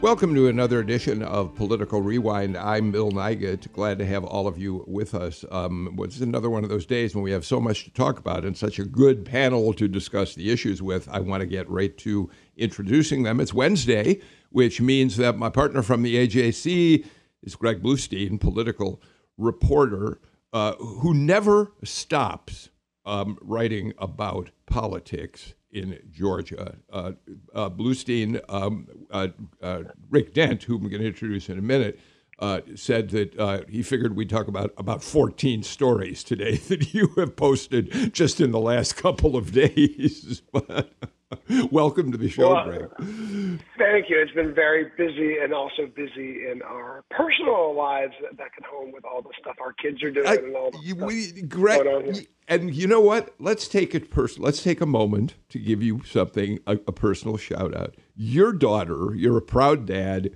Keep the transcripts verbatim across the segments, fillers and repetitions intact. Welcome to another edition of Political Rewind. I'm Bill Nygut. Glad to have all of you with us. Um, it's another one of those days when we have so much to talk about and such a good panel to discuss the issues with. I want to get right to introducing them. It's Wednesday, which means that my partner from the A J C is Greg Bluestein, political reporter, uh, who never stops um, writing about politics in Georgia. Uh, uh, Bluestein, um, uh, uh, Rick Dent, who I'm going to introduce in a minute, uh, said that uh, he figured we'd talk about about fourteen stories today that you have posted just in the last couple of days. But welcome to the show, well, Greg. Thank you. It's been very busy, and also busy in our personal lives back at home with all the stuff our kids are doing I, and all the we, stuff Greg, going on here. And you know what? Let's take it personal. Let's take a moment to give you something, a, a personal shout out. Your daughter, you're a proud dad.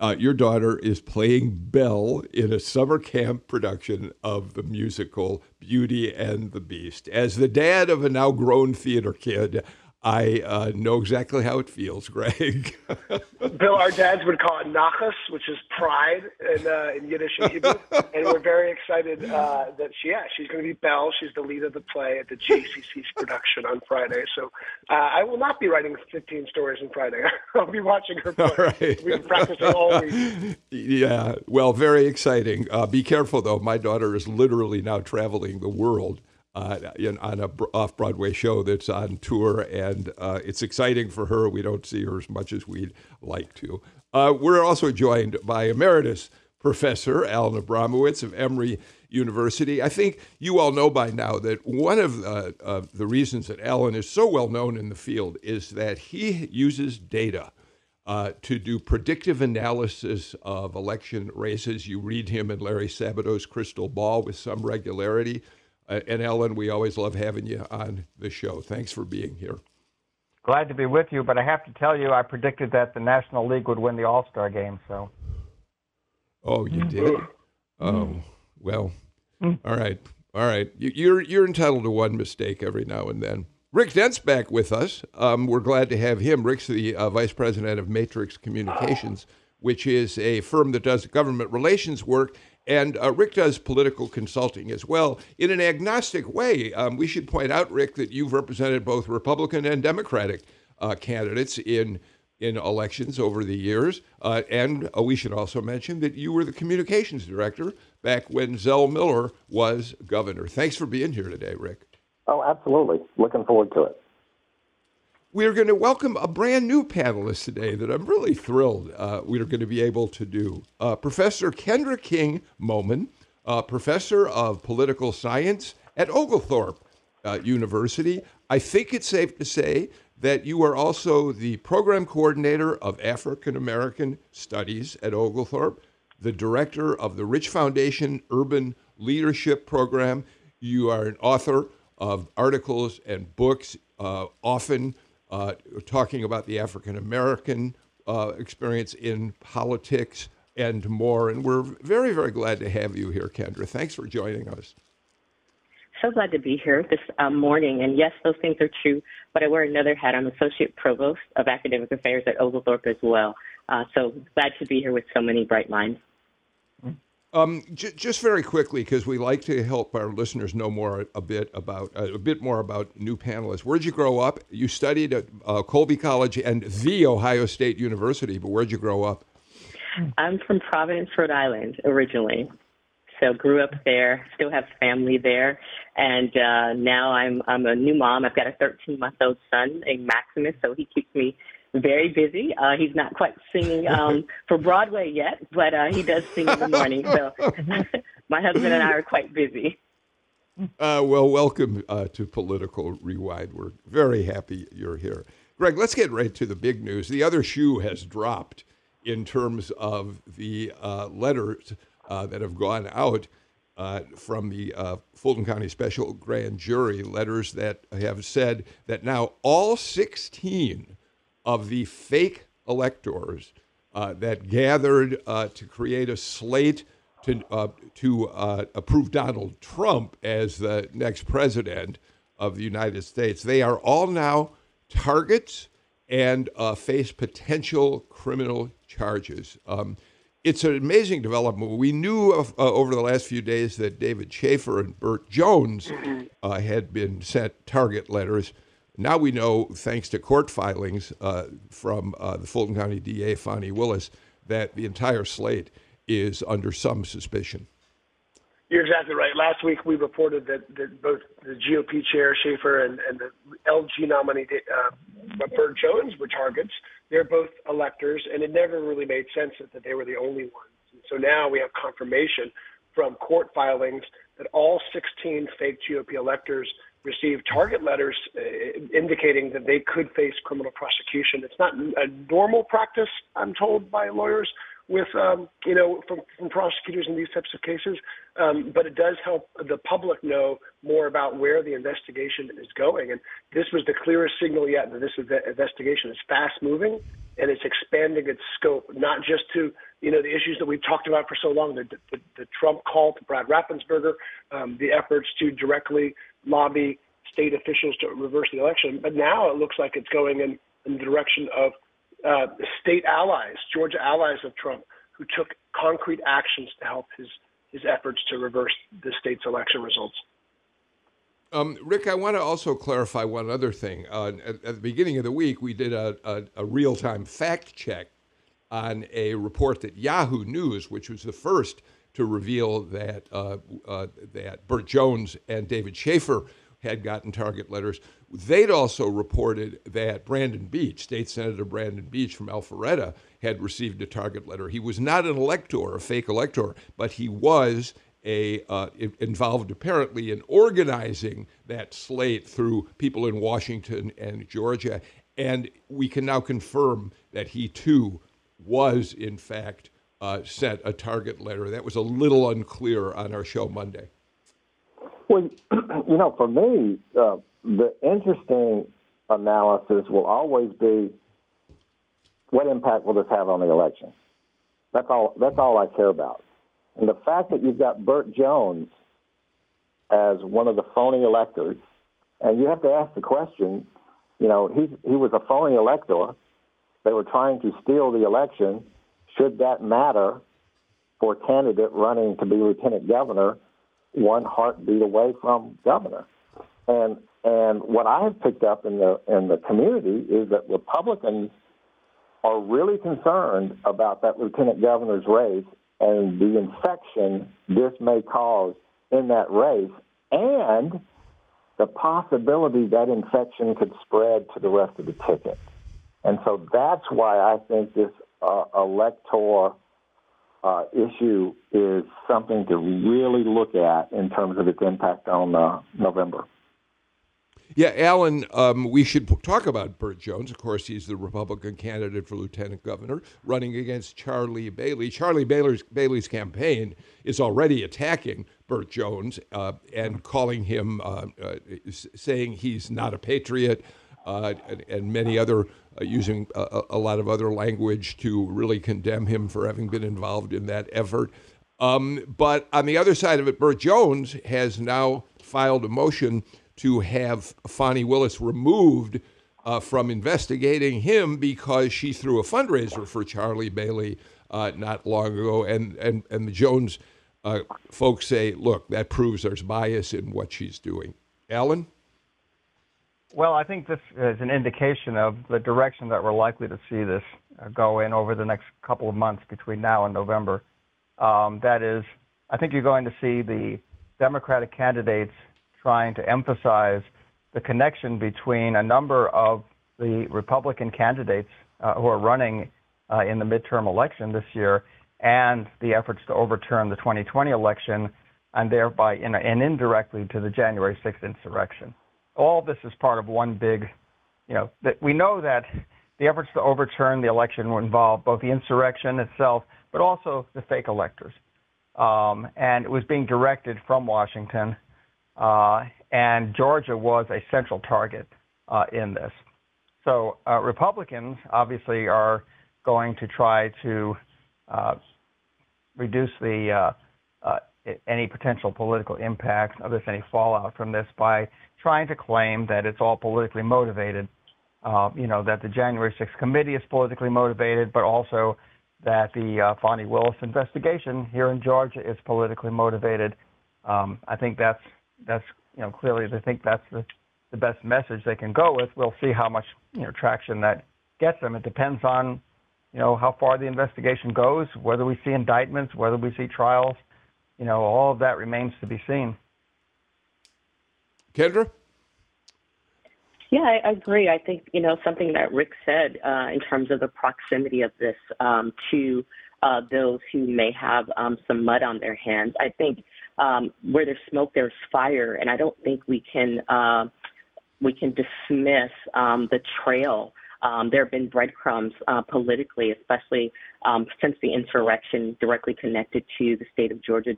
Uh, your daughter is playing Belle in a summer camp production of the musical Beauty and the Beast. As the dad of a now grown theater kid, I uh, know exactly how it feels, Greg. Bill, our dads would call it nachas, which is pride in, uh, in Yiddish and Hebrew. And we're very excited uh, that she, yeah, she's going to be Belle. She's the lead of the play at the J C C's production on Friday. So uh, I will not be writing fifteen stories on Friday. I'll be watching her play. All right. We've been practicing all week. Yeah, well, very exciting. Uh, be careful, though. My daughter is literally now traveling the world Uh, in, on a off-Broadway show that's on tour, and uh, it's exciting for her. We don't see her as much as we'd like to. Uh, we're also joined by Emeritus Professor Alan Abramowitz of Emory University. I think you all know by now that one of uh, uh, the reasons that Alan is so well known in the field is that he uses data uh, to do predictive analysis of election races. You read him in Larry Sabato's Crystal Ball with some regularity. Uh, and Ellen, we always love having you on the show. Thanks for being here. Glad to be with you, but I have to tell you, I predicted that the National League would win the All-Star game, so. Oh, you did? Oh, well, all right, all right. You, you're you're entitled to one mistake every now and then. Rick Dent's back with us. Um, we're glad to have him. Rick's the uh, vice president of Matrix Communications, which is a firm that does government relations work. And uh, Rick does political consulting as well in an agnostic way. Um, we should point out, Rick, that you've represented both Republican and Democratic uh, candidates in in elections over the years. Uh, and uh, we should also mention that you were the communications director back when Zell Miller was governor. Thanks for being here today, Rick. Oh, absolutely. Looking forward to it. We're going to welcome a brand new panelist today that I'm really thrilled uh, we're going to be able to do. Uh, Professor Kendra King-Moman, uh, professor of political science at Oglethorpe uh, University. I think it's safe to say that you are also the program coordinator of African American Studies at Oglethorpe, the director of the Rich Foundation Urban Leadership Program. You are an author of articles and books, uh, often Uh, talking about the African-American uh, experience in politics and more. And we're very, very glad to have you here, Kendra. Thanks for joining us. So glad to be here this uh, morning. And yes, those things are true, but I wear another hat. I'm Associate Provost of Academic Affairs at Oglethorpe as well. Uh, so glad to be here with so many bright minds. Um, j- just very quickly, because we like to help our listeners know more a bit about uh, a bit more about new panelists. Where'd you grow up? You studied at uh, Colby College and the Ohio State University, but where'd you grow up? I'm from Providence, Rhode Island, originally. So grew up there, still have family there, and uh, now I'm I'm a new mom. I've got a thirteen-month-old son, a Maximus, so he keeps me very busy. Uh, he's not quite singing um, for Broadway yet, but uh, he does sing in the morning. So my husband and I are quite busy. Uh, well, welcome uh, to Political Rewind. We're very happy you're here. Greg, let's get right to the big news. The other shoe has dropped in terms of the uh, letters uh, that have gone out uh, from the uh, Fulton County Special Grand Jury, letters that have said that now all sixteen of the fake electors uh, that gathered uh, to create a slate to uh, to uh, approve Donald Trump as the next president of the United States, they are all now targets and uh, face potential criminal charges. Um, it's an amazing development. We knew of, uh, over the last few days that David Schaefer and Burt Jones uh, had been sent target letters. Now we know, thanks to court filings uh, from uh, the Fulton County D A, Fani Willis, that the entire slate is under some suspicion. You're exactly right. Last week we reported that, that both the G O P chair, Schaefer, and, and the L G nominee, uh, Burt Jones, were targets. They're both electors, and it never really made sense that, that they were the only ones. And so now we have confirmation from court filings that all sixteen fake G O P electors received target letters indicating that they could face criminal prosecution. It's not a normal practice, I'm told by lawyers, with, um, you know, from, from prosecutors in these types of cases, um, but it does help the public know more about where the investigation is going. And this was the clearest signal yet that this investigation is fast-moving and it's expanding its scope, not just to, you know, the issues that we've talked about for so long, the, the, the Trump call to Brad Raffensperger, um, the efforts to directly lobby state officials to reverse the election, but now it looks like it's going in, in the direction of Uh, state allies, Georgia allies of Trump, who took concrete actions to help his, his efforts to reverse the state's election results. Um, Rick, I want to also clarify one other thing. Uh, at, at the beginning of the week, we did a, a, a real-time fact check on a report that Yahoo News, which was the first to reveal that, uh, uh, that Burt Jones and David Schaefer had gotten target letters. They'd also reported that Brandon Beach, State Senator Brandon Beach from Alpharetta, had received a target letter. He was not an elector, a fake elector, but he was a uh, involved apparently in organizing that slate through people in Washington and Georgia. And we can now confirm that he too was in fact uh, sent a target letter. That was a little unclear on our show Monday. Well, you know, for me, uh, the interesting analysis will always be what impact will this have on the election? That's all, that's all I care about. And the fact that you've got Burt Jones as one of the phony electors, and you have to ask the question, you know, he, he was a phony elector. They were trying to steal the election. Should that matter for a candidate running to be lieutenant governor, one heartbeat away from governor? And and what I have picked up in the in the community is that Republicans are really concerned about that lieutenant governor's race and the infection this may cause in that race and the possibility that infection could spread to the rest of the ticket. And so that's why I think this uh, elector Uh, issue is something to really look at in terms of its impact on uh, November. Yeah, Alan, um, we should talk about Burt Jones. Of course, he's the Republican candidate for lieutenant governor running against Charlie Bailey. Charlie Bailey's, Bailey's campaign is already attacking Burt Jones uh, and calling him, uh, uh, saying he's not a patriot, Uh, and, and many other, uh, using a, a lot of other language to really condemn him for having been involved in that effort. Um, but on the other side of it, Burt Jones has now filed a motion to have Fani Willis removed uh, from investigating him because she threw a fundraiser for Charlie Bailey uh, not long ago. And, and, and the Jones uh, folks say, look, that proves there's bias in what she's doing. Alan? Well, I think this is an indication of the direction that we're likely to see this go in over the next couple of months between now and November. Um, that is, I think you're going to see the Democratic candidates trying to emphasize the connection between a number of the Republican candidates uh, who are running uh, in the midterm election this year and the efforts to overturn the twenty twenty election and thereby in, and indirectly to the January sixth insurrection. All this is part of one big you know, that we know that the efforts to overturn the election will involve both the insurrection itself, but also the fake electors. Um, and it was being directed from Washington, uh, and Georgia was a central target uh, in this. So uh, Republicans obviously are going to try to uh, reduce the uh, uh, any potential political impact of this, any fallout from this, by trying to claim that it's all politically motivated. Uh, you know, that the January sixth committee is politically motivated, but also that the uh, Fani Willis investigation here in Georgia is politically motivated. Um, I think that's, that's you know, clearly they think that's the, the best message they can go with. We'll see how much, you know, traction that gets them. It depends on, you know, how far the investigation goes, whether we see indictments, whether we see trials. You know, all of that remains to be seen. Kendra? Yeah, I agree. I think, you know, something that Rick said uh, in terms of the proximity of this um, to uh, those who may have um, some mud on their hands. I think um, where there's smoke, there's fire. And I don't think we can uh, we can dismiss um, the trail. Um, there have been breadcrumbs uh, politically, especially um, since the insurrection, directly connected to the state of Georgia,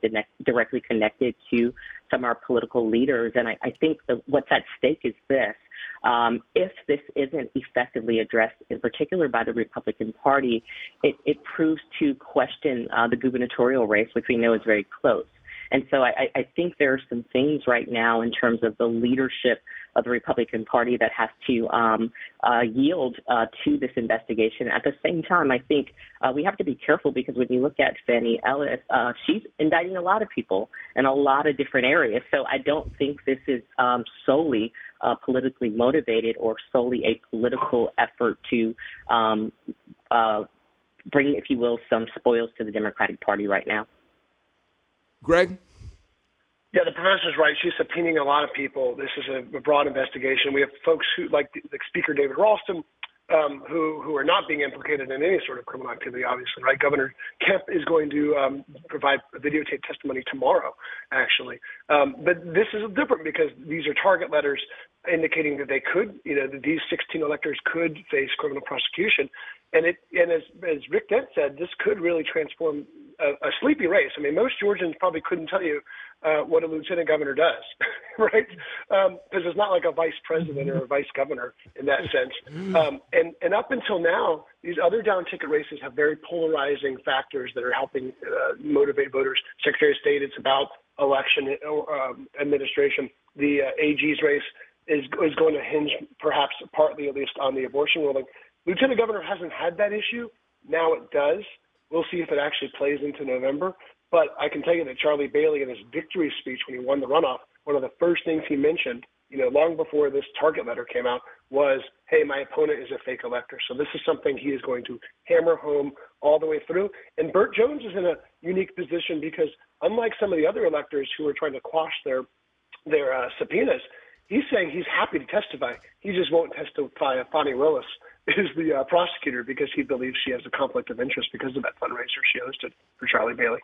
directly connected to some of our political leaders. And I, I think the, what's at stake is this. Um, if this isn't effectively addressed, in particular by the Republican Party, it, it proves to question uh, the gubernatorial race, which we know is very close. And so I, I think there are some things right now in terms of the leadership of the Republican Party that has to um, uh, yield uh, to this investigation. At the same time, I think uh, we have to be careful, because when you look at Fani Willis, uh, she's indicting a lot of people in a lot of different areas. So I don't think this is um, solely uh, politically motivated or solely a political effort to um, uh, bring, if you will, some spoils to the Democratic Party right now. Greg? Yeah, the professor's right. She's subpoenaing a lot of people. This is a, a broad investigation. We have folks who, like the, the Speaker David Ralston, um, who, who are not being implicated in any sort of criminal activity, obviously, right? Governor Kemp is going to um, provide a videotape testimony tomorrow, actually. Um, but this is different because these are target letters indicating that they could, you know, that these sixteen electors could face criminal prosecution. And it, and as, as Rick Dent said, this could really transform a, a sleepy race. I mean, most Georgians probably couldn't tell you uh, what a lieutenant governor does, right? Because um, it's not like a vice president or a vice governor in that sense. Um, and, and up until now, these other down-ticket races have very polarizing factors that are helping uh, motivate voters. Secretary of State, it's about election um, administration. The uh, A G's race is, is going to hinge perhaps partly at least on the abortion ruling. Lieutenant Governor hasn't had that issue. Now it does. We'll see if it actually plays into November. But I can tell you that Charlie Bailey, in his victory speech when he won the runoff, one of the first things he mentioned, you know, long before this target letter came out, was, hey, my opponent is a fake elector. So this is something he is going to hammer home all the way through. And Burt Jones is in a unique position because, unlike some of the other electors who are trying to quash their, their uh, subpoenas, he's saying he's happy to testify. He just won't testify if Fani Willis is the uh, prosecutor, because he believes she has a conflict of interest because of that fundraiser she hosted for Charlie Bailey.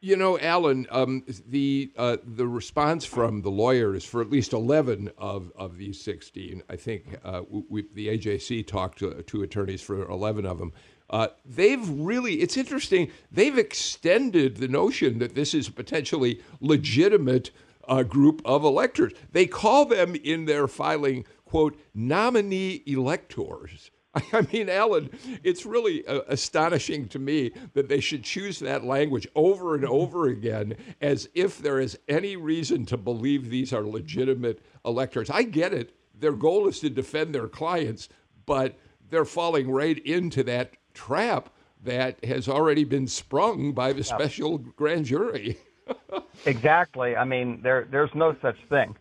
You know, Alan, um, the uh, the response from the lawyers for at least eleven of, of these sixteen, I think uh, we, the A J C talked to, to attorneys for eleven of them. Uh, they've really, it's interesting, they've extended the notion that this is a potentially legitimate uh, group of electors. They call them in their filing, quote, nominee electors. I mean, Alan, it's really uh, astonishing to me that they should choose that language over and over again, as if there is any reason to believe these are legitimate electors. I get it. Their goal is to defend their clients, but they're falling right into that trap that has already been sprung by the special grand jury. Exactly. I mean, there there's no such thing.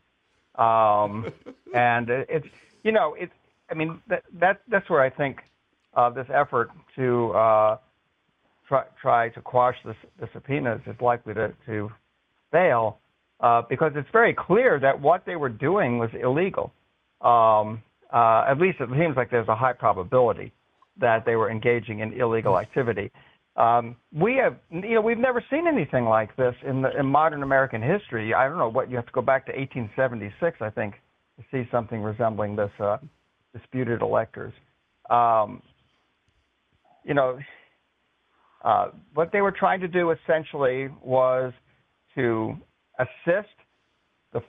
Um, and it's, you know, it's, I mean, that, that that's where I think uh, this effort to uh, try, try to quash this, the subpoenas is likely to, to fail, uh, because it's very clear that what they were doing was illegal. Um, uh, at least it seems like there's a high probability that they were engaging in illegal activity. Um, we have, you know, we've never seen anything like this in the in modern American history. I don't know what you have to go back to eighteen seventy-six, I think, to see something resembling this uh, disputed electors. Um, you know, uh, what they were trying to do essentially was to assist the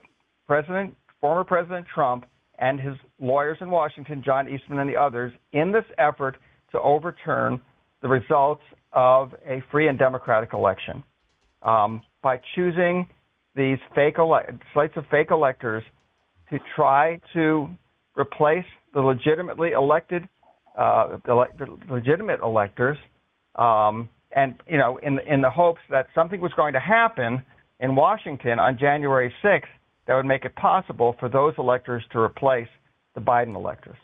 president, former President Trump, and his lawyers in Washington, John Eastman and the others, in this effort to overturn the results of a free and democratic election um, by choosing these fake ele- slates of fake electors to try to replace the legitimately elected, uh, ele- legitimate electors, um, and you know, in in the hopes that something was going to happen in Washington on January sixth that would make it possible for those electors to replace the Biden electors.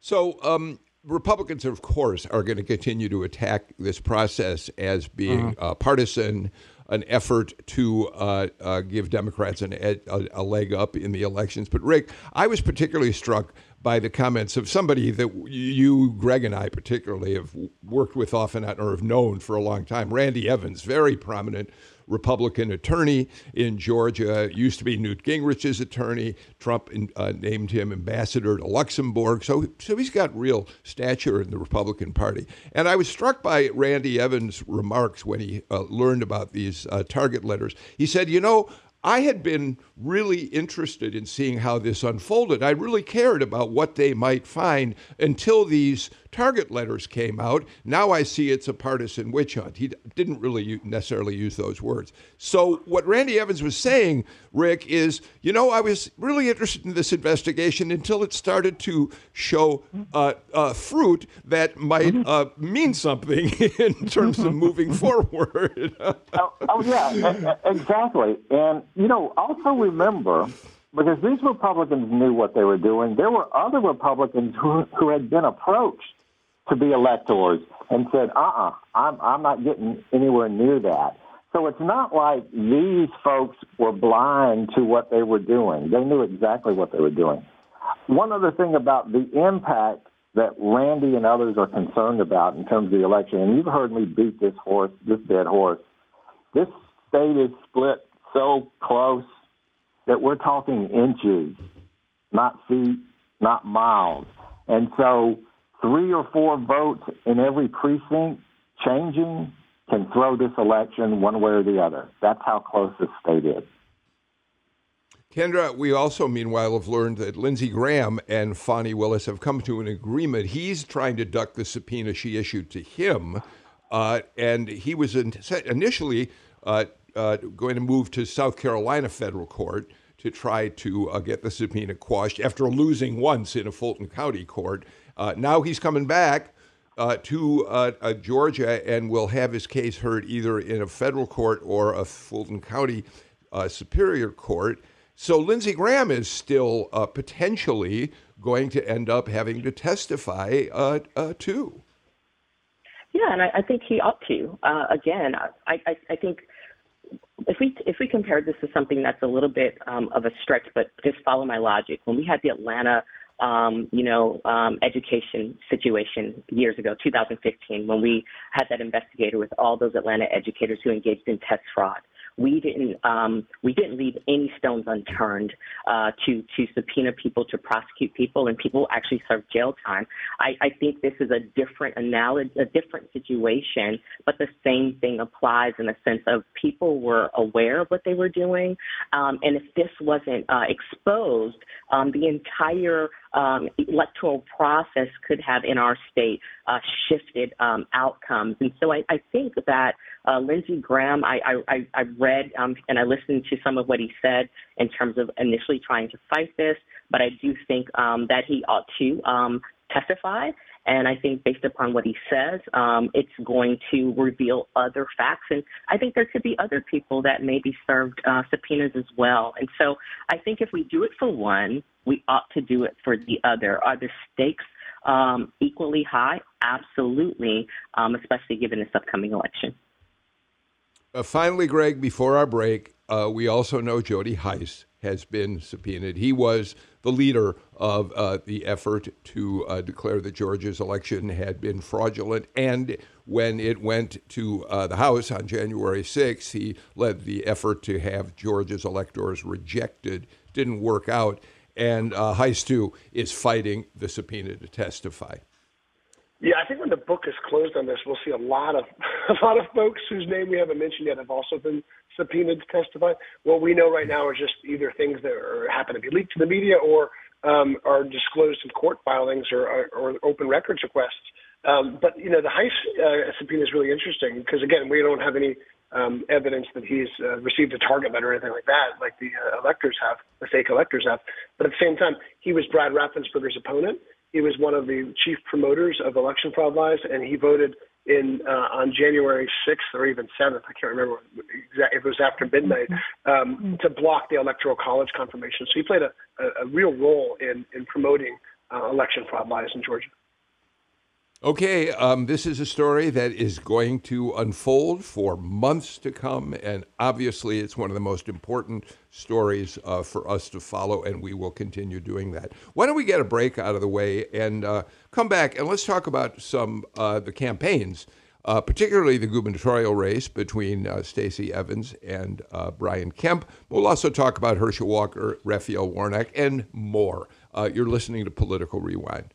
So um, Republicans, of course, are going to continue to attack this process as being mm-hmm. uh, partisan, an effort to uh, uh, give Democrats an ed- a leg up in the elections. But, Rick, I was particularly struck by the comments of somebody that you, Greg, and I particularly have worked with often or have known for a long time, Randy Evans, very prominent Republican attorney in Georgia, used to be Newt Gingrich's attorney. Trump in, uh, named him ambassador to Luxembourg. So, so he's got real stature in the Republican Party. And I was struck by Randy Evans' remarks when he uh, learned about these uh, target letters. He said, you know, I had been really interested in seeing how this unfolded. I really cared about what they might find until these target letters came out. Now I see it's a partisan witch hunt. He didn't really necessarily use those words. So what Randy Evans was saying, Rick, is, you know, I was really interested in this investigation until it started to show uh, uh, fruit that might uh, mean something in terms of moving forward. oh, oh, yeah, exactly. And you know, also remember, because these Republicans knew what they were doing, there were other Republicans who, who had been approached to be electors and said, uh-uh, I'm, I'm not getting anywhere near that. So it's not like these folks were blind to what they were doing. They knew exactly what they were doing. One other thing about the impact that Randy and others are concerned about in terms of the election, and you've heard me beat this horse, this dead horse, this state is split so close that we're talking inches, not feet, not miles. And so three or four votes in every precinct changing can throw this election one way or the other. That's how close this state is. Kendra, we also, meanwhile, have learned that Lindsey Graham and Fani Willis have come to an agreement. He's trying to duck the subpoena she issued to him. Uh, and he was in, initially... Uh, Uh, going to move to South Carolina federal court to try to uh, get the subpoena quashed after losing once in a Fulton County court. Uh, now he's coming back uh, to uh, uh, Georgia and will have his case heard either in a federal court or a Fulton County uh, superior court. So Lindsey Graham is still uh, potentially going to end up having to testify uh, uh, too. Yeah, and I, I think he ought to. Uh, again, I, I, I think... If we if we compare this to something that's a little bit um, of a stretch, but just follow my logic. When we had the Atlanta, um, you know, um, education situation years ago, two thousand fifteen, when we had that investigator with all those Atlanta educators who engaged in test fraud, we didn't um, we didn't leave any stones unturned uh, to to subpoena people, to prosecute people, and people actually served jail time. I, I think this is a different analogy, a different situation, but the same thing applies in the sense of people were aware of what they were doing, um, and if this wasn't uh, exposed, um, the entire um, electoral process could have in our state uh, shifted um, outcomes. And so I, I think that uh, Lindsey Graham, I I, I read um, and I listened to some of what he said in terms of initially trying to fight this, but I do think um, that he ought to um, testify. And I think based upon what he says, um, it's going to reveal other facts. And I think there could be other people that may be served uh, subpoenas as well. And so I think if we do it for one, we ought to do it for the other. Are the stakes um, equally high? Absolutely, um, especially given this upcoming election. Uh, finally, Greg, before our break, uh, we also know Jody Heiss has been subpoenaed. He was the leader of uh, the effort to uh, declare that Georgia's election had been fraudulent. And when it went to uh, the House on January sixth, he led the effort to have Georgia's electors rejected didn't work out. And uh, Heiss, too, is fighting the subpoena to testify. Yeah, I think when the book is closed on this, we'll see a lot of a lot of folks whose name we haven't mentioned yet have also been subpoenaed to testify. What we know right now are just either things that are, happen to be leaked to the media or um, are disclosed in court filings or, or open records requests. Um, but, you know, the Heiss uh, subpoena is really interesting because, again, we don't have any um, evidence that he's uh, received a target letter or anything like that, like the uh, electors have, the fake electors have. But at the same time, he was Brad Raffensperger's opponent. He was one of the chief promoters of election fraud lies, and he voted in uh, on January sixth or even seventh. I can't remember exactly if it was after midnight um, to block the Electoral College confirmation. So he played a, a, a real role in, in promoting uh, election fraud lies in Georgia. Okay, um, this is a story that is going to unfold for months to come, and obviously it's one of the most important stories uh, for us to follow, and we will continue doing that. Why don't we get a break out of the way and uh, come back, and let's talk about some uh, the campaigns, uh, particularly the gubernatorial race between uh, Stacey Evans and uh, Brian Kemp. We'll also talk about Herschel Walker, Raphael Warnock, and more. Uh, you're listening to Political Rewind.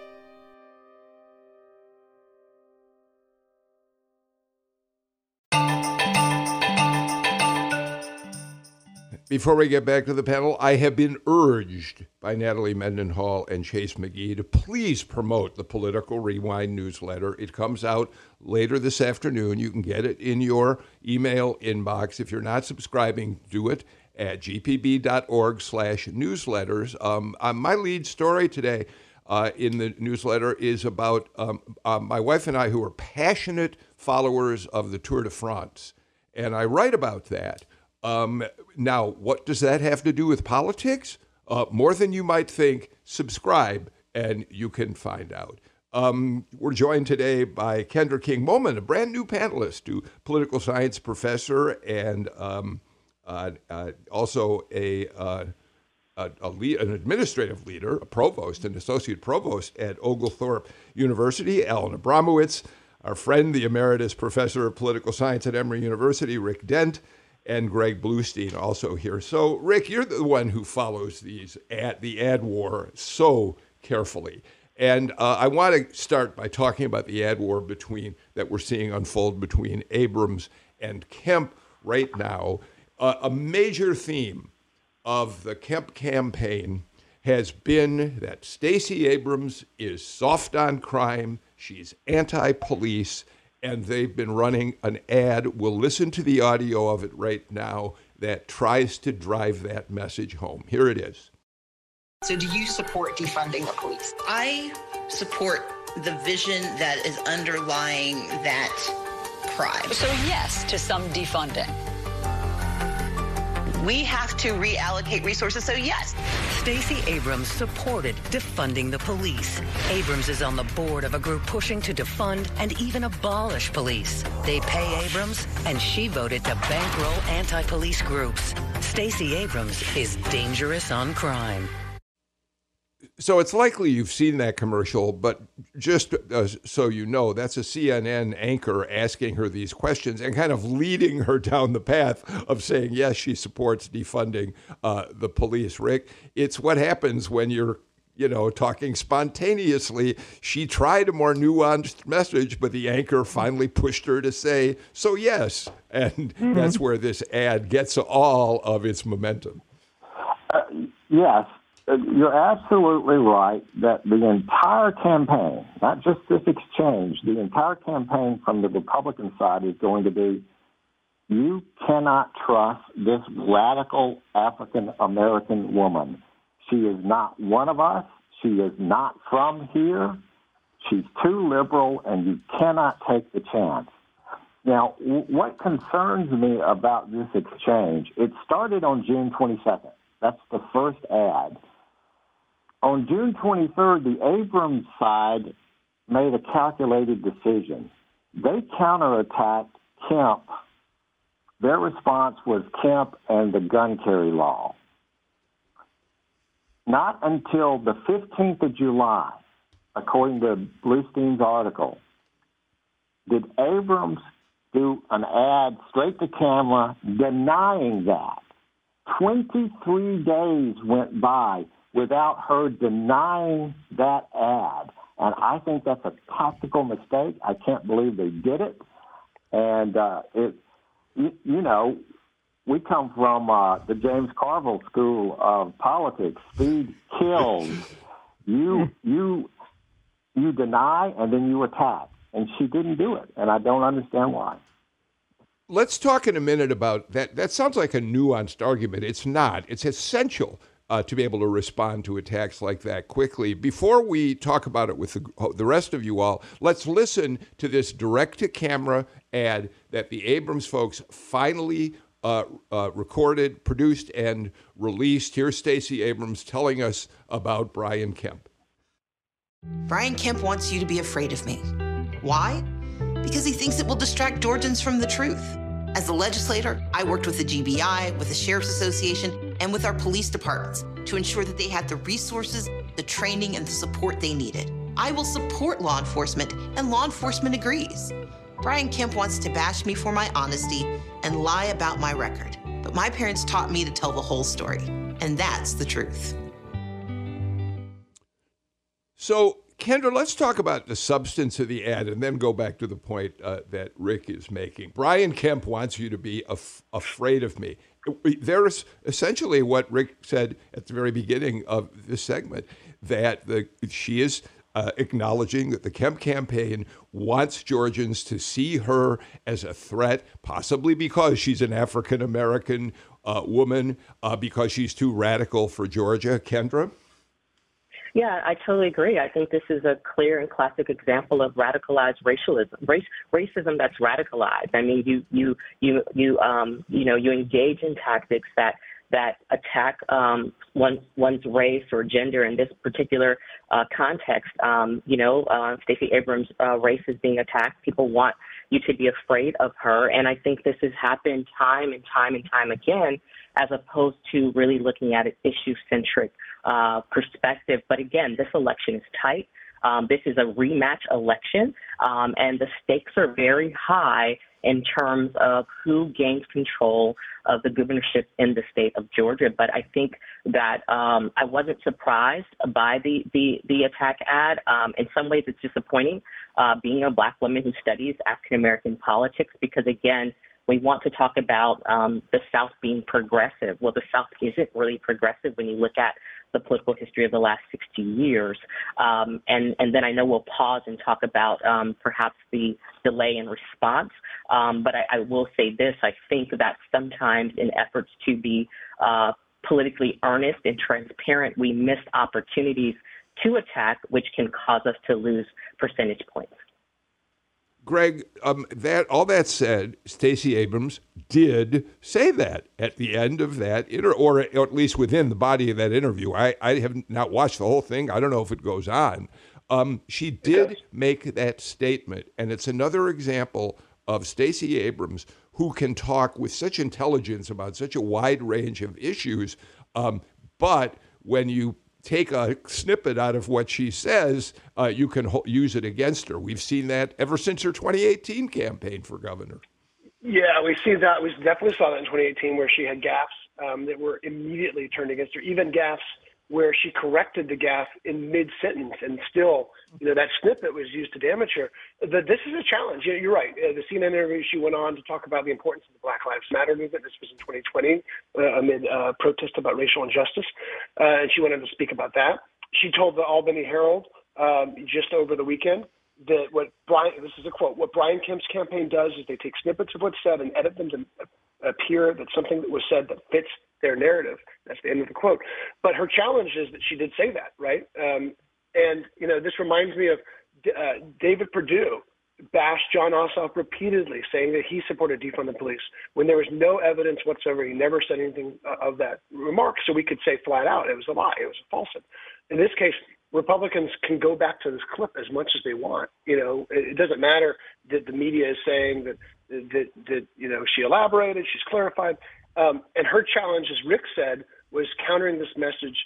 Before we get back to the panel, I have been urged by Natalie Mendenhall and Chase McGee to please promote the Political Rewind newsletter. It comes out later this afternoon. You can get it in your email inbox. If you're not subscribing, do it at g p b dot org slash newsletters. Um, uh, my lead story today uh, in the newsletter is about um, uh, my wife and I, who are passionate followers of the Tour de France, and I write about that. Um, now, what does that have to do with politics? Uh, more than you might think. Subscribe, and you can find out. Um, we're joined today by Kendra King-Moman, a brand new panelist, a political science professor, and um, uh, uh, also a, uh, a, a lead, an administrative leader, a provost, an associate provost at Oglethorpe University. Alan Abramowitz, our friend, the emeritus professor of political science at Emory University, Rick Dent, and Greg Bluestein also here. So, Rick, you're the one who follows these ad, the ad war so carefully. And uh, I want to start by talking about the ad war between that we're seeing unfold between Abrams and Kemp right now. Uh, a major theme of the Kemp campaign has been that Stacey Abrams is soft on crime, she's anti-police, and they've been running an ad. We'll listen to the audio of it right now that tries to drive that message home. Here it is. So do you support defunding the police? I support the vision that is underlying that crime. So yes to some defunding. We have to reallocate resources, so yes. Stacey Abrams supported defunding the police. Abrams is on the board of a group pushing to defund and even abolish police. They pay Abrams, and she voted to bankroll anti-police groups. Stacey Abrams is dangerous on crime. So it's likely you've seen that commercial, but just uh, so you know, that's a C N N anchor asking her these questions and kind of leading her down the path of saying, yes, she supports defunding uh, the police. Rick, it's what happens when you're, you know, talking spontaneously. She tried a more nuanced message, but the anchor finally pushed her to say, so yes. And mm-hmm. that's where this ad gets all of its momentum. Uh, yes. You're absolutely right that the entire campaign, not just this exchange, the entire campaign from the Republican side is going to be, you cannot trust this radical African-American woman. She is not one of us. She is not from here. She's too liberal, and you cannot take the chance. Now, what concerns me about this exchange, it started on June twenty-second. That's the first ad. On June twenty-third, the Abrams side made a calculated decision. They counterattacked Kemp. Their response was Kemp and the gun carry law. Not until the fifteenth of July, according to Bluestein's article, did Abrams do an ad straight to camera denying that. twenty-three days went by without her denying that ad. And I think that's a tactical mistake. I can't believe they did it. And, uh, it, you, you know, we come from uh, the James Carville School of Politics. Speed kills. You, you, you deny, and then you attack. And she didn't do it, and I don't understand why. Let's talk in a minute about that. That sounds like a nuanced argument. It's not. It's essential uh, to be able to respond to attacks like that quickly. Before we talk about it with the, the rest of you all, let's listen to this direct-to-camera ad that the Abrams folks finally uh, uh, recorded, produced, and released. Here's Stacey Abrams telling us about Brian Kemp. Brian Kemp wants you to be afraid of me. Why? Because he thinks it will distract Georgians from the truth. As a legislator, I worked with the G B I, with the Sheriff's Association, and with our police departments to ensure that they had the resources, the training, and the support they needed. I will support law enforcement, and law enforcement agrees. Brian Kemp wants to bash me for my honesty and lie about my record. But my parents taught me to tell the whole story, and that's the truth. So, Kendra, let's talk about the substance of the ad and then go back to the point uh, that Rick is making. Brian Kemp wants you to be af- afraid of me. There's essentially what Rick said at the very beginning of this segment, that the, she is uh, acknowledging that the Kemp campaign wants Georgians to see her as a threat, possibly because she's an African-American uh, woman, uh, because she's too radical for Georgia. Kendra? Yeah, I totally agree. I think this is a clear and classic example of radicalized racialism, race, racism that's radicalized. I mean, you you you you um you know you engage in tactics that that attack um one's one's race or gender in this particular uh, context. Um, you know, uh, Stacey Abrams' uh, race is being attacked. People want you to be afraid of her, and I think this has happened time and time and time again, as opposed to really looking at an issue-centric uh, perspective. But again, this election is tight. Um, this is a rematch election, um, and the stakes are very high in terms of who gains control of the governorship in the state of Georgia. But I think that um, I wasn't surprised by the, the, the attack ad. Um, in some ways, it's disappointing uh, being a Black woman who studies African-American politics because, again, we want to talk about um, the South being progressive. Well, the South isn't really progressive when you look at the political history of the last sixty years. Um, and, and then I know we'll pause and talk about um, perhaps the delay in response. Um, but I, I will say this. I think that sometimes in efforts to be uh, politically earnest and transparent, we missed opportunities to attack, which can cause us to lose percentage points. Greg, um, that all that said, Stacey Abrams did say that at the end of that, inter- or at least within the body of that interview. I, I have not watched the whole thing. I don't know if it goes on. Um, she did make that statement, and it's another example of Stacey Abrams, who can talk with such intelligence about such a wide range of issues, um, but when you take a snippet out of what she says, uh, you can ho- use it against her. We've seen that ever since her twenty eighteen campaign for governor. Yeah, we see that. We definitely saw that in twenty eighteen where she had gaffes um, that were immediately turned against her, even gaffes where she corrected the gaffe in mid-sentence, and still, you know, that snippet was used to damage her. The, this is a challenge. You know, you're right. Uh, the C N N interview, she went on to talk about the importance of the Black Lives Matter movement. This was in twenty twenty uh, amid uh, protest about racial injustice, uh, and she went on to speak about that. She told the Albany Herald um, just over the weekend that what Brian, this is a quote, what Brian Kemp's campaign does is they take snippets of what's said and edit them to appear that something that was said that fits their narrative. That's the end of the quote. But her challenge is that she did say that, right? Um, and, you know, this reminds me of uh, David Perdue bashed John Ossoff repeatedly, saying that he supported defund the police when there was no evidence whatsoever. He never said anything of that remark. So we could say flat out it was a lie. It was a falsehood. in this case, Republicans can go back to this clip as much as they want. You know, it doesn't matter that the media is saying that, that, that you know, she elaborated, she's clarified. Um, and her challenge, as Rick said, was countering this message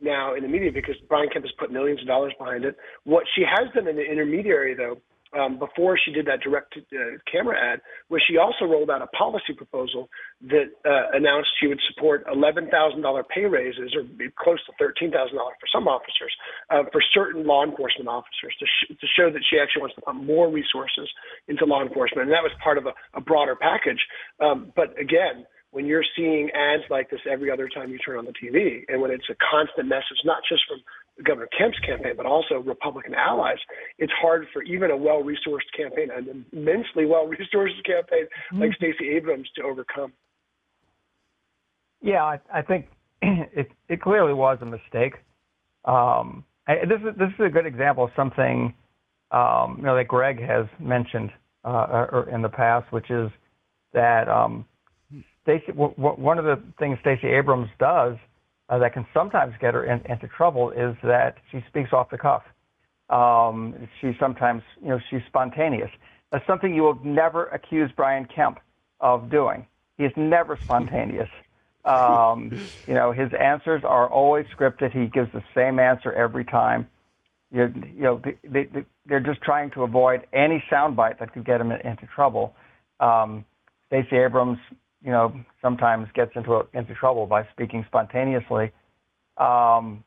now in the media because Brian Kemp has put millions of dollars behind it. What she has done in the intermediary, though, um, before she did that direct uh, camera ad, was she also rolled out a policy proposal that uh, announced she would support eleven thousand dollars pay raises, or close to thirteen thousand dollars for some officers, uh, for certain law enforcement officers to, sh- to show that she actually wants to put more resources into law enforcement. And that was part of a, a broader package. Um, but again, when you're seeing ads like this every other time you turn on the T V, and when it's a constant message, not just from Governor Kemp's campaign, but also Republican allies, it's hard for even a well-resourced campaign, an immensely well-resourced campaign like mm-hmm. Stacey Abrams, to overcome. Yeah, I, I think it, it clearly was a mistake. Um, I, this is this is a good example of something um, you know that Greg has mentioned uh, in the past, which is that. Um, Stacey, one of the things Stacey Abrams does uh, that can sometimes get her in, into trouble is that she speaks off the cuff. Um, she sometimes, you know, she's spontaneous. That's something you will never accuse Brian Kemp of doing. He is never spontaneous. Um, you know, his answers are always scripted. He gives the same answer every time. You, you know, they, they, they're just trying to avoid any soundbite that could get him into trouble. Um, Stacey Abrams, you know, sometimes gets into a, into trouble by speaking spontaneously. Um,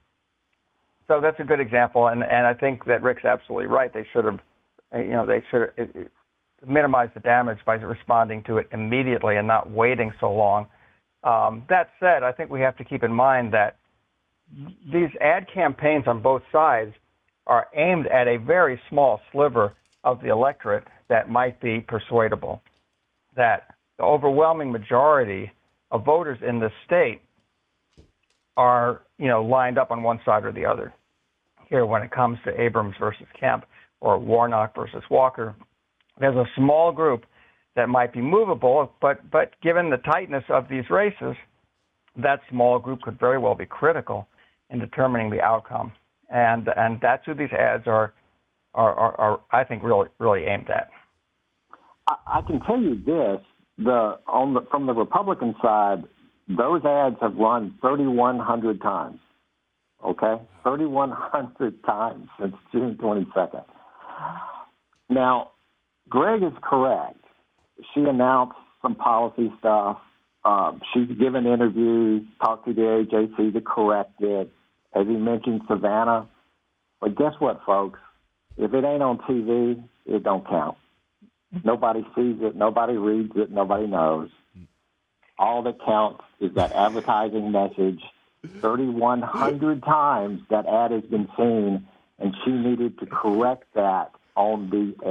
so that's a good example, and, and I think that Rick's absolutely right. They should have, you know, they should have minimized the damage by responding to it immediately and not waiting so long. Um, that said, I think we have to keep in mind that these ad campaigns on both sides are aimed at a very small sliver of the electorate that might be persuadable. That the overwhelming majority of voters in this state are, you know, lined up on one side or the other here when it comes to Abrams versus Kemp or Warnock versus Walker. There's a small group that might be movable, but, but given the tightness of these races, that small group could very well be critical in determining the outcome. And, and that's who these ads are, are, are, are I think, really, really aimed at. I, I can tell you this. The, on the, from the Republican side, those ads have run three thousand one hundred times, okay? three thousand one hundred times since June twenty-second. Now, Greg is correct. She announced some policy stuff. Um, she's given interviews, talked to the A J C to correct it. As he mentioned, Savannah. But guess what, folks? If it ain't on T V, it don't count. Nobody sees it. Nobody reads it. Nobody knows. All that counts is that advertising message. three thousand one hundred times that ad has been seen, and she needed to correct that on the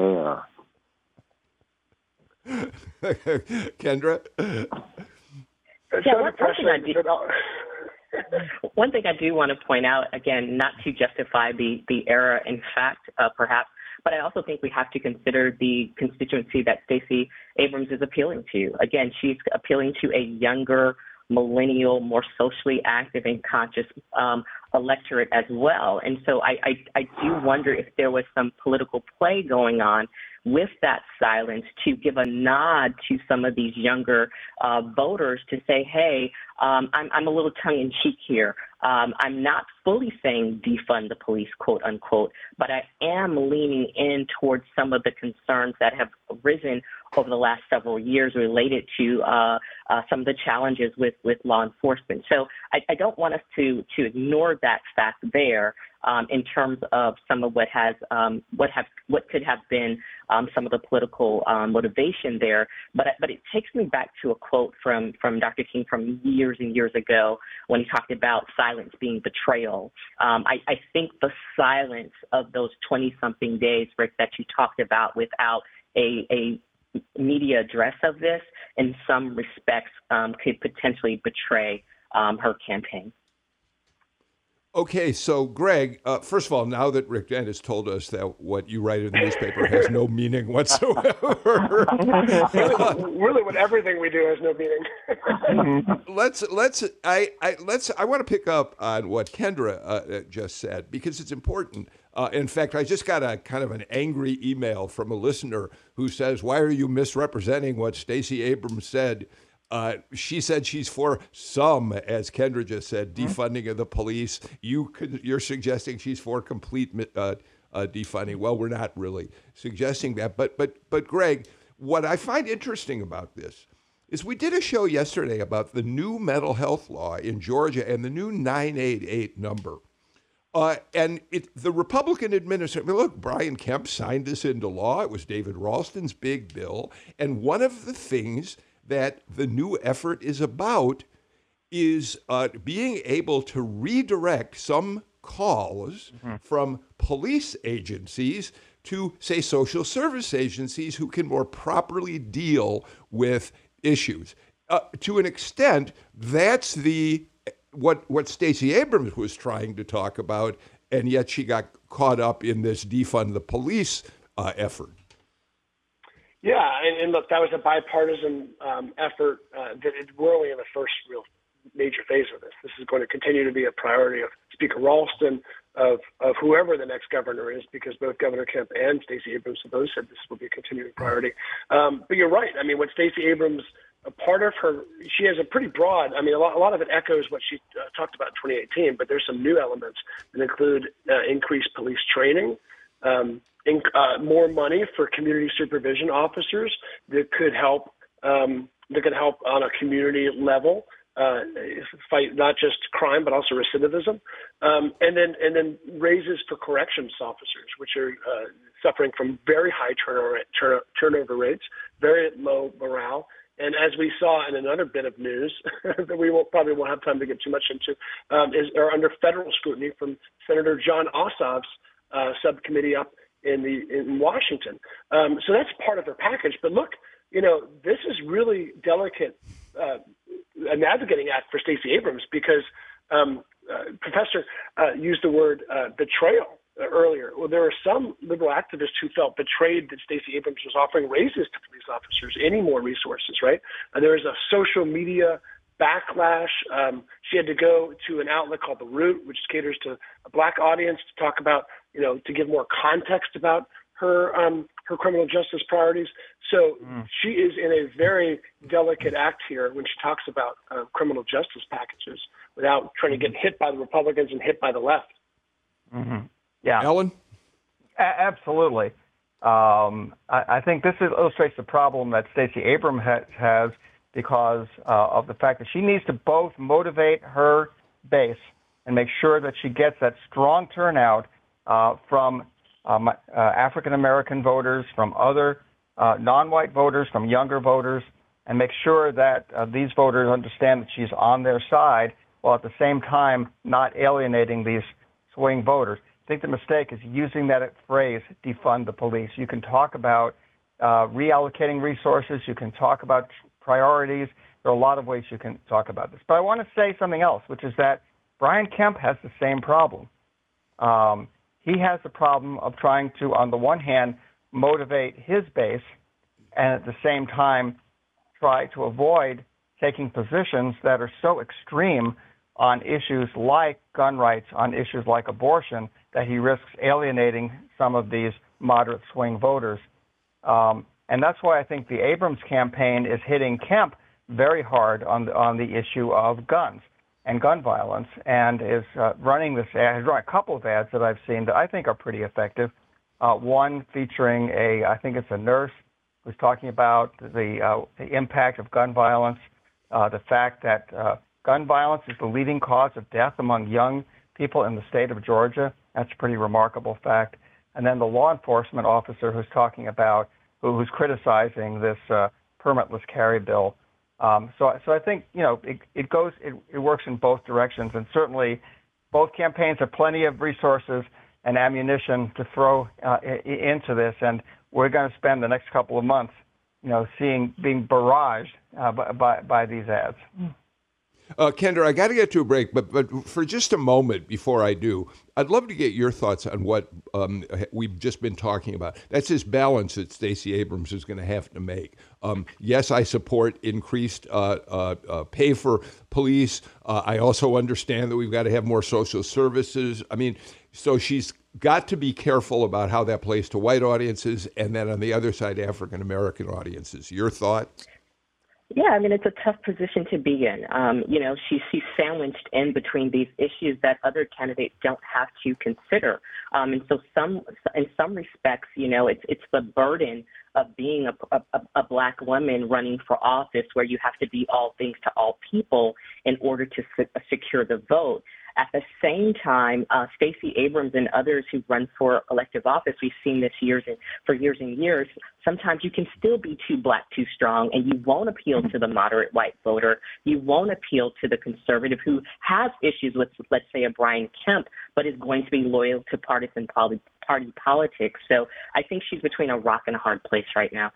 air. Kendra? Yeah, one, one, thing I do, one thing I do want to point out, again, not to justify the, the error. In fact, uh, perhaps, but I also think we have to consider the constituency that Stacey Abrams is appealing to. Again, she's appealing to a younger, millennial, more socially active and conscious um, electorate as well. And so I, I, I do wonder if there was some political play going on with that silence to give a nod to some of these younger uh, voters to say, hey, um, I'm, I'm a little tongue-in-cheek here. Um, I'm not fully saying defund the police, quote unquote, but I am leaning in towards some of the concerns that have arisen over the last several years related to uh, uh, some of the challenges with, with law enforcement. So I, I don't want us to, to ignore that fact there um, in terms of some of what has um, what have what could have been um, some of the political um, motivation there. But but it takes me back to a quote from from Doctor King from years and years ago when he talked about silence being betrayal. Um, I, I think the silence of those twenty-something days, Rick, that you talked about without a, a media address of this, in some respects, um, could potentially betray um, her campaign. Okay, so Greg, uh, first of all, now that Rick Dent has told us that what you write in the newspaper has no meaning whatsoever, really, really, what everything we do has no meaning. let's let's I, I let's I want to pick up on what Kendra uh, just said because it's important. Uh, in fact, I just got a kind of an angry email from a listener who says, "Why are you misrepresenting what Stacey Abrams said?" Uh, she said she's for some, as Kendra just said, defunding of the police. You could, you're suggesting she's for complete uh, uh, defunding. Well, we're not really suggesting that. But, but, but, Greg, what I find interesting about this is we did a show yesterday about the new mental health law in Georgia and the new nine eight eight number. Uh, and it, the Republican administration, I mean, look, Brian Kemp signed this into law. It was David Ralston's big bill. And one of the things that the new effort is about is uh, being able to redirect some calls mm-hmm. from police agencies to, say, social service agencies who can more properly deal with issues. Uh, to an extent, that's the what what Stacey Abrams was trying to talk about, and yet she got caught up in this defund the police uh, effort. Yeah, and, and look, that was a bipartisan um, effort. Uh, that it, we're only in the first real major phase of this. This is going to continue to be a priority of Speaker Ralston, of of whoever the next governor is, because both Governor Kemp and Stacey Abrams have both said this will be a continuing priority. Um, but you're right. I mean, what Stacey Abrams, a part of her, she has a pretty broad, I mean, a lot, a lot of it echoes what she uh, talked about in twenty eighteen, but there's some new elements that include uh, increased police training, Um, in, uh, more money for community supervision officers that could help um, that could help on a community level uh, fight not just crime but also recidivism, um, and then and then raises for corrections officers, which are uh, suffering from very high turnover turn, turnover rates, very low morale. And as we saw in another bit of news that we won't, probably won't have time to get too much into, um, is are under federal scrutiny from Senator John Ossoff's Uh, subcommittee up in the in Washington. Um, so that's part of their package. But look, you know, this is really delicate uh, a navigating act for Stacey Abrams because um, uh, Professor uh, used the word uh, betrayal earlier. Well, there are some liberal activists who felt betrayed that Stacey Abrams was offering raises to police officers, any more resources, right? And there is a social media backlash. Um, she had to go to an outlet called The Root, which caters to a black audience, to talk about, you know, to give more context about her um, her criminal justice priorities. So mm. she is in a very delicate act here when she talks about uh, criminal justice packages without trying to get hit by the Republicans and hit by the left. Mm-hmm. Yeah. Ellen? A- absolutely. Um, I-, I think this is, illustrates the problem that Stacey Abrams ha- has because uh, of the fact that she needs to both motivate her base and make sure that she gets that strong turnout Uh, from um, uh, African-American voters, from other uh, non-white voters, from younger voters, and make sure that uh, these voters understand that she's on their side while at the same time not alienating these swing voters. I think the mistake is using that phrase, defund the police. You can talk about uh, reallocating resources. You can talk about priorities. There are a lot of ways you can talk about this. But I want to say something else, which is that Brian Kemp has the same problem. Um, He has the problem of trying to, on the one hand, motivate his base and at the same time try to avoid taking positions that are so extreme on issues like gun rights, on issues like abortion, that he risks alienating some of these moderate swing voters. Um, and that's why I think the Abrams campaign is hitting Kemp very hard on the, on the issue of guns and gun violence, and is uh, running this ad, has run a couple of ads that I've seen that I think are pretty effective. Uh, one featuring a, I think it's a nurse who's talking about the, uh, the impact of gun violence, uh, the fact that uh, gun violence is the leading cause of death among young people in the state of Georgia. That's a pretty remarkable fact. And then the law enforcement officer who's talking about, who, who's criticizing this uh, permitless carry bill. Um, so, so I think, you know, it, it goes, it, it works in both directions. And certainly both campaigns have plenty of resources and ammunition to throw uh, into this. And we're going to spend the next couple of months, you know, seeing, being barraged uh, by, by, by these ads. Uh, Kendra, I got to get to a break, but but for just a moment before I do, I'd love to get your thoughts on what um, we've just been talking about. That's this balance that Stacey Abrams is going to have to make. Um, yes, I support increased uh, uh, uh, pay for police. Uh, I also understand that we've got to have more social services. I mean, so she's got to be careful about how that plays to white audiences and then on the other side, African-American audiences. Your thoughts? Yeah, I mean, it's a tough position to be in. Um, you know, she, she's sandwiched in between these issues that other candidates don't have to consider. Um, and so some, in some respects, you know, it's it's the burden of being a, a, a Black woman running for office where you have to be all things to all people in order to se- secure the vote. At the same time, uh, Stacey Abrams and others who run for elective office, we've seen this years and for years and years, sometimes you can still be too Black, too strong, and you won't appeal to the moderate white voter. You won't appeal to the conservative who has issues with, let's say, a Brian Kemp, but is going to be loyal to partisan poly- party politics. So I think she's between a rock and a hard place right now.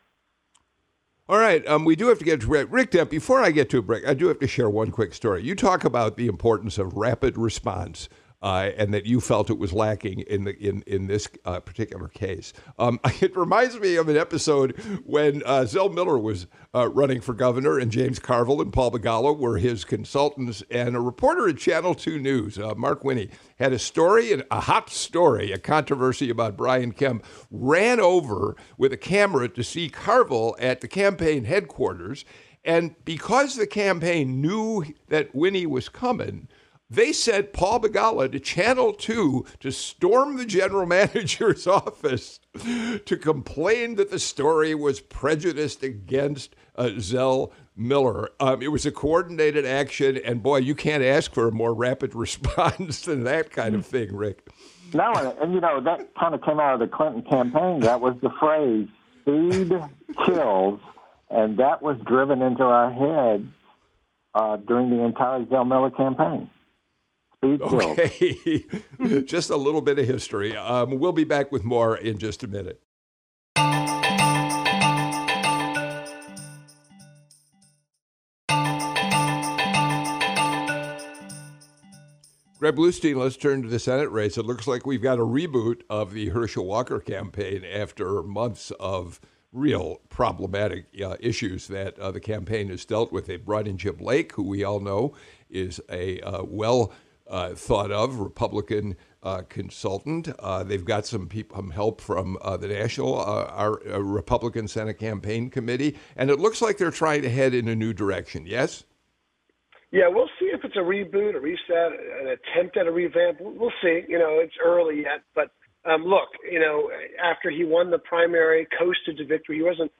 All right, um, we do have to get to break. Rick Dent, before I get to a break, I do have to share one quick story. You talk about the importance of rapid response uh, and that you felt it was lacking in the in, in this uh, particular case. Um, it reminds me of an episode when uh, Zell Miller was uh, running for governor and James Carville and Paul Begala were his consultants, and a reporter at Channel two News, uh, Mark Winnie, had a story, and a hot story, a controversy about Brian Kemp, ran over with a camera to see Carville at the campaign headquarters. And because the campaign knew that Winnie was coming, they sent Paul Begala to Channel two to storm the general manager's office to complain that the story was prejudiced against uh, Zell Miller. Um, it was a coordinated action, and boy, you can't ask for a more rapid response than that kind of thing, Rick. No, and you know, that kind of came out of the Clinton campaign. That was the phrase, speed kills, and that was driven into our heads uh, during the entire Zell Miller campaign. Speed okay, kills. Just a little bit of history. Um, we'll be back with more in just a minute. Greg Bluestein, let's turn to the Senate race. It looks like we've got a reboot of the Herschel Walker campaign after months of real problematic uh, issues that uh, the campaign has dealt with. They brought in Jim Blake, who we all know is a uh, well uh, thought of Republican uh, consultant. Uh, they've got some people, um, help from uh, the National uh, our, uh, Republican Senate Campaign Committee, and it looks like they're trying to head in a new direction. Yes? Yeah, we'll see if it's a reboot, a reset, an attempt at a revamp. We'll see. You know, it's early yet. But, um, look, you know, after he won the primary, coasted to victory, he wasn't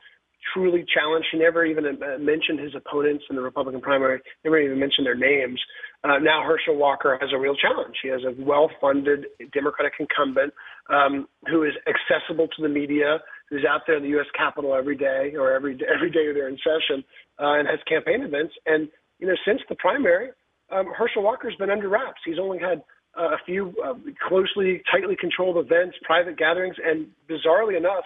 truly challenged. He never even uh, mentioned his opponents in the Republican primary, never even mentioned their names. Uh, now Herschel Walker has a real challenge. He has a well-funded Democratic incumbent um, who is accessible to the media, who's out there in the U S Capitol every day or every, every day they're in session uh, and has campaign events. And you know, since the primary, um, Herschel Walker's been under wraps. He's only had uh, a few uh, closely, tightly controlled events, private gatherings, and bizarrely enough,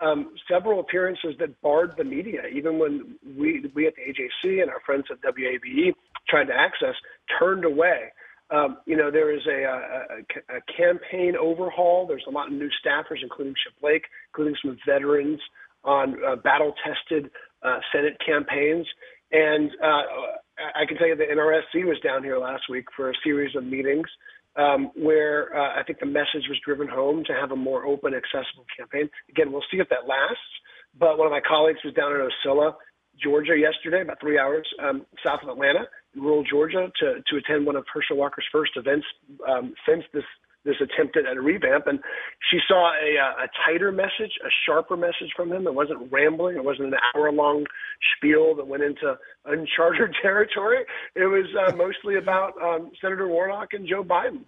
um, several appearances that barred the media. Even when we we at the A J C and our friends at W A B E tried to access, turned away. Um, you know, there is a, a, a campaign overhaul. There's a lot of new staffers, including Chip Blake, including some veterans on uh, battle-tested uh, Senate campaigns. And uh, I can tell you the N R S C was down here last week for a series of meetings um, where uh, I think the message was driven home to have a more open, accessible campaign. Again, we'll see if that lasts. But one of my colleagues was down in Osceola, Georgia, yesterday, about three hours um, south of Atlanta, in rural Georgia, to, to attend one of Herschel Walker's first events um, since this this attempt at a revamp. And she saw a, a tighter message, a sharper message from him. It wasn't rambling. It wasn't an hour-long spiel that went into uncharted territory. It was uh, mostly about um, Senator Warnock and Joe Biden.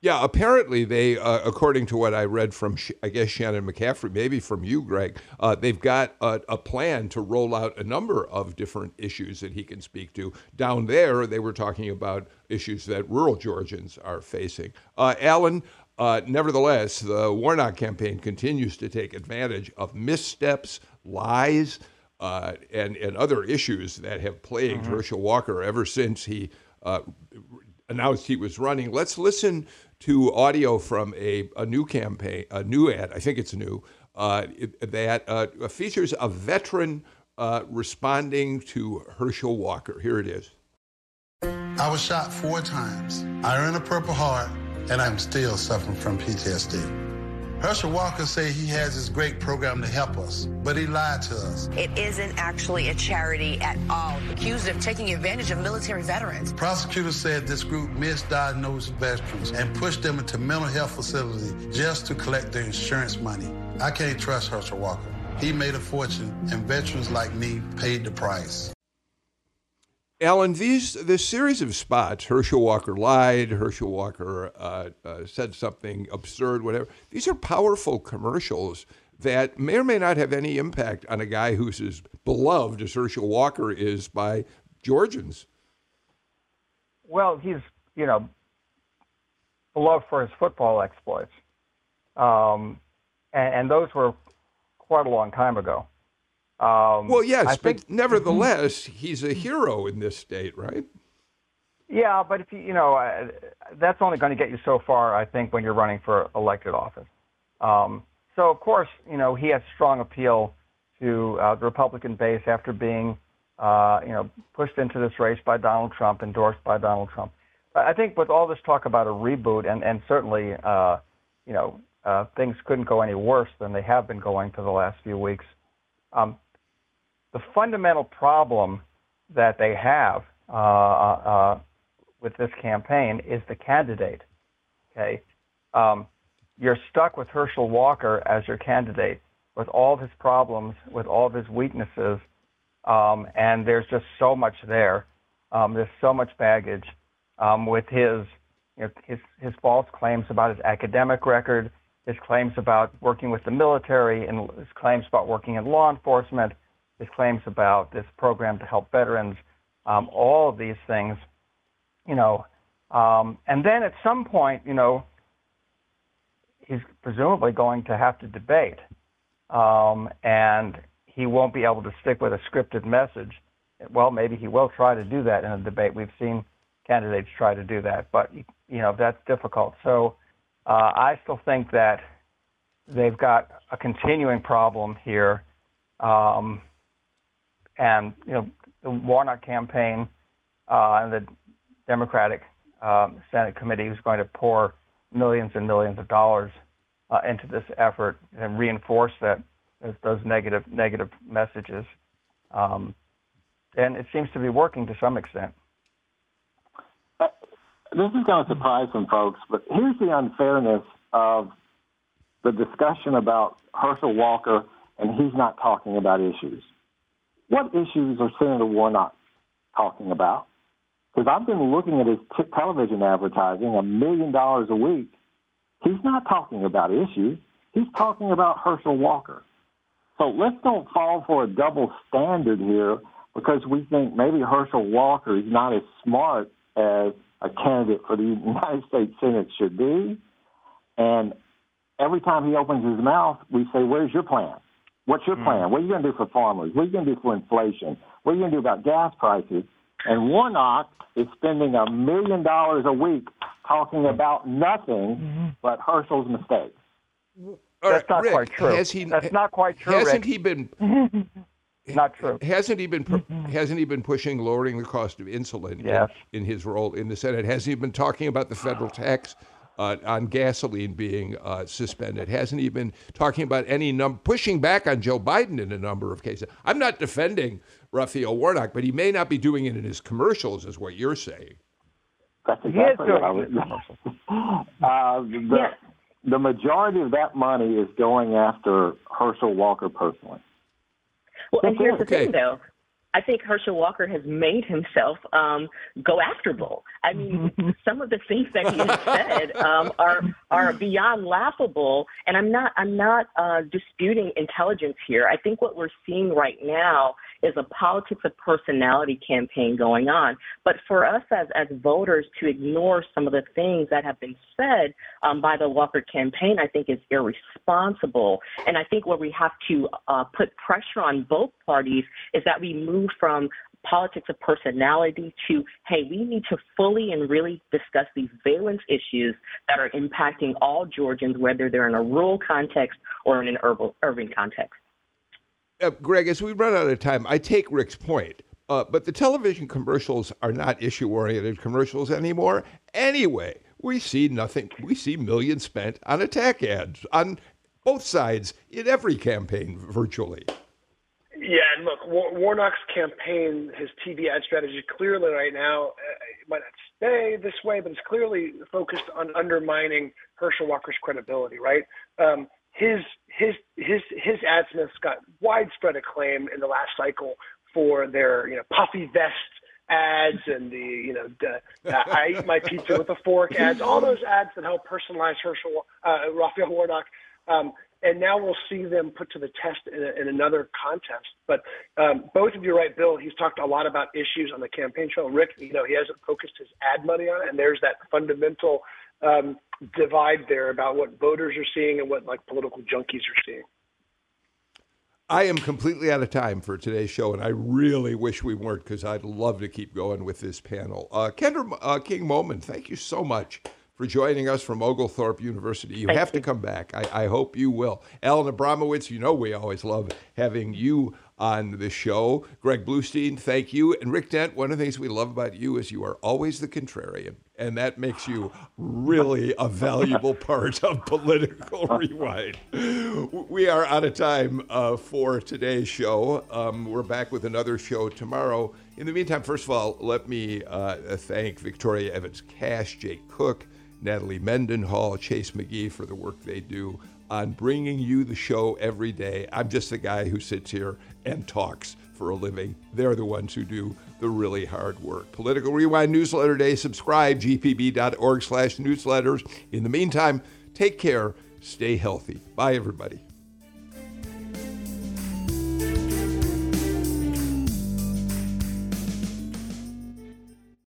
Yeah, apparently they, uh, according to what I read from, I guess, Shannon McCaffrey, maybe from you, Greg, uh, they've got a, a plan to roll out a number of different issues that he can speak to. Down there, they were talking about issues that rural Georgians are facing. Uh, Alan, uh, nevertheless, the Warnock campaign continues to take advantage of missteps, lies, uh, and, and other issues that have plagued mm-hmm. Herschel Walker ever since he uh, announced he was running. Let's listen to audio from a, a new campaign, a new ad, I think it's new, uh, that uh, features a veteran uh, responding to Herschel Walker. Here it is. I was shot four times. I earned a Purple Heart, and I'm still suffering from P T S D. Herschel Walker said he has this great program to help us, but he lied to us. It isn't actually a charity at all. Accused of taking advantage of military veterans. Prosecutors said this group misdiagnosed veterans and pushed them into mental health facilities just to collect their insurance money. I can't trust Herschel Walker. He made a fortune, and veterans like me paid the price. Alan, these this series of spots, Herschel Walker lied, Herschel Walker uh, uh, said something absurd, whatever. These are powerful commercials that may or may not have any impact on a guy who's as beloved as Herschel Walker is by Georgians. Well, he's, you know, beloved for his football exploits. Um, and, and those were quite a long time ago. Um, well, yes, I but think, nevertheless, he's a hero in this state, right? Yeah, but if you, you know, uh, that's only going to get you so far, I think, when you're running for elected office. Um, so, of course, you know, he has strong appeal to uh, the Republican base after being, uh, you know, pushed into this race by Donald Trump, endorsed by Donald Trump. But I think with all this talk about a reboot, and, and certainly, uh, you know, uh, things couldn't go any worse than they have been going for the last few weeks. Um, The fundamental problem that they have uh, uh, with this campaign is the candidate. Okay, um, you're stuck with Herschel Walker as your candidate, with all of his problems, with all of his weaknesses, um, and there's just so much there. Um, there's so much baggage um, with his, you know, his his false claims about his academic record, his claims about working with the military, and his claims about working in law enforcement. His claims about this program to help veterans, um, all of these things, you know. Um, and then at some point, you know, he's presumably going to have to debate. Um, and he won't be able to stick with a scripted message. Well, maybe he will try to do that in a debate. We've seen candidates try to do that, but, you know, that's difficult. So uh, I still think that they've got a continuing problem here. Um, And, you know, the Warnock campaign uh, and the Democratic um, Senate Committee was going to pour millions and millions of dollars uh, into this effort and reinforce that those negative negative messages. Um, and it seems to be working to some extent. This is going to surprise some folks, but here's the unfairness of the discussion about Herschel Walker, and he's not talking about issues. What issues are Senator Warnock talking about? Because I've been looking at his t- television advertising, a million dollars a week. He's not talking about issues. He's talking about Herschel Walker. So let's don't fall for a double standard here because we think maybe Herschel Walker is not as smart as a candidate for the United States Senate should be. And every time he opens his mouth, we say, where's your plan? What's your plan? What are you going to do for farmers? What are you going to do for inflation? What are you going to do about gas prices? And Warnock is spending a million dollars a week talking about nothing mm-hmm. but Herschel's mistakes. All That's right, not Rick, quite true. Has he, That's not quite true. Hasn't Rick. he been? Not true. Hasn't he been? Hasn't he been pushing lowering the cost of insulin? Yes. In, in his role in the Senate, has he been talking about the federal tax? Uh, on gasoline being uh, suspended, hasn't he been talking about any num pushing back on Joe Biden in a number of cases? I'm not defending Raphael Warnock, but he may not be doing it in his commercials, is what you're saying. That's exactly yes, what I was uh, the, yes. the majority of that money is going after Herschel Walker personally. Well, and here's the okay. thing, though. I think Herschel Walker has made himself um, go after Bull. I mean, some of the things that he has said um, are are beyond laughable. And I'm not I'm not uh, disputing intelligence here. I think what we're seeing right now is a politics of personality campaign going on. But for us as, as voters to ignore some of the things that have been said um, by the Walker campaign, I think is irresponsible. And I think where we have to uh, put pressure on both parties is that we move from politics of personality to, hey, we need to fully and really discuss these valence issues that are impacting all Georgians, whether they're in a rural context or in an urban context. Uh, Greg, as we run out of time, I take Rick's point, uh, but the television commercials are not issue-oriented commercials anymore. Anyway, we see nothing. We see millions spent on attack ads on both sides in every campaign virtually. Yeah, and look, War- Warnock's campaign, his T V ad strategy, clearly right now, uh, it might not stay this way, but it's clearly focused on undermining Herschel Walker's credibility, right? Um, his his his his ad smiths got widespread acclaim in the last cycle for their you know puffy vest ads and the you know the, uh, I eat my pizza with a fork ads, all those ads that help personalize Herschel uh, Raphael Warnock. Um, And now we'll see them put to the test in, a, in another contest. But um, both of you are right, Bill. He's talked a lot about issues on the campaign trail. Rick, you know, he hasn't focused his ad money on it, and there's that fundamental um, divide there about what voters are seeing and what, like, political junkies are seeing. I am completely out of time for today's show, and I really wish we weren't, because I'd love to keep going with this panel. Uh, Kendra uh, King-Moman, thank you so much for joining us from Oglethorpe University. You Thank have you. to come back. I, I hope you will. Alan Abramowitz, you know we always love having you on the show. Greg Bluestein, thank you. And Rick Dent, one of the things we love about you is you are always the contrarian, and that makes you really a valuable part of Political Rewind. We are out of time uh, for today's show. Um, we're back with another show tomorrow. In the meantime, first of all, let me uh, thank Victoria Evans-Cash, Jake Cook, Natalie Mendenhall, Chase McGee for the work they do on bringing you the show every day. I'm just the guy who sits here and talks for a living. They're the ones who do the really hard work. Political Rewind Newsletter Day. Subscribe, g p b dot org slash newsletters. In the meantime, take care. Stay healthy. Bye, everybody.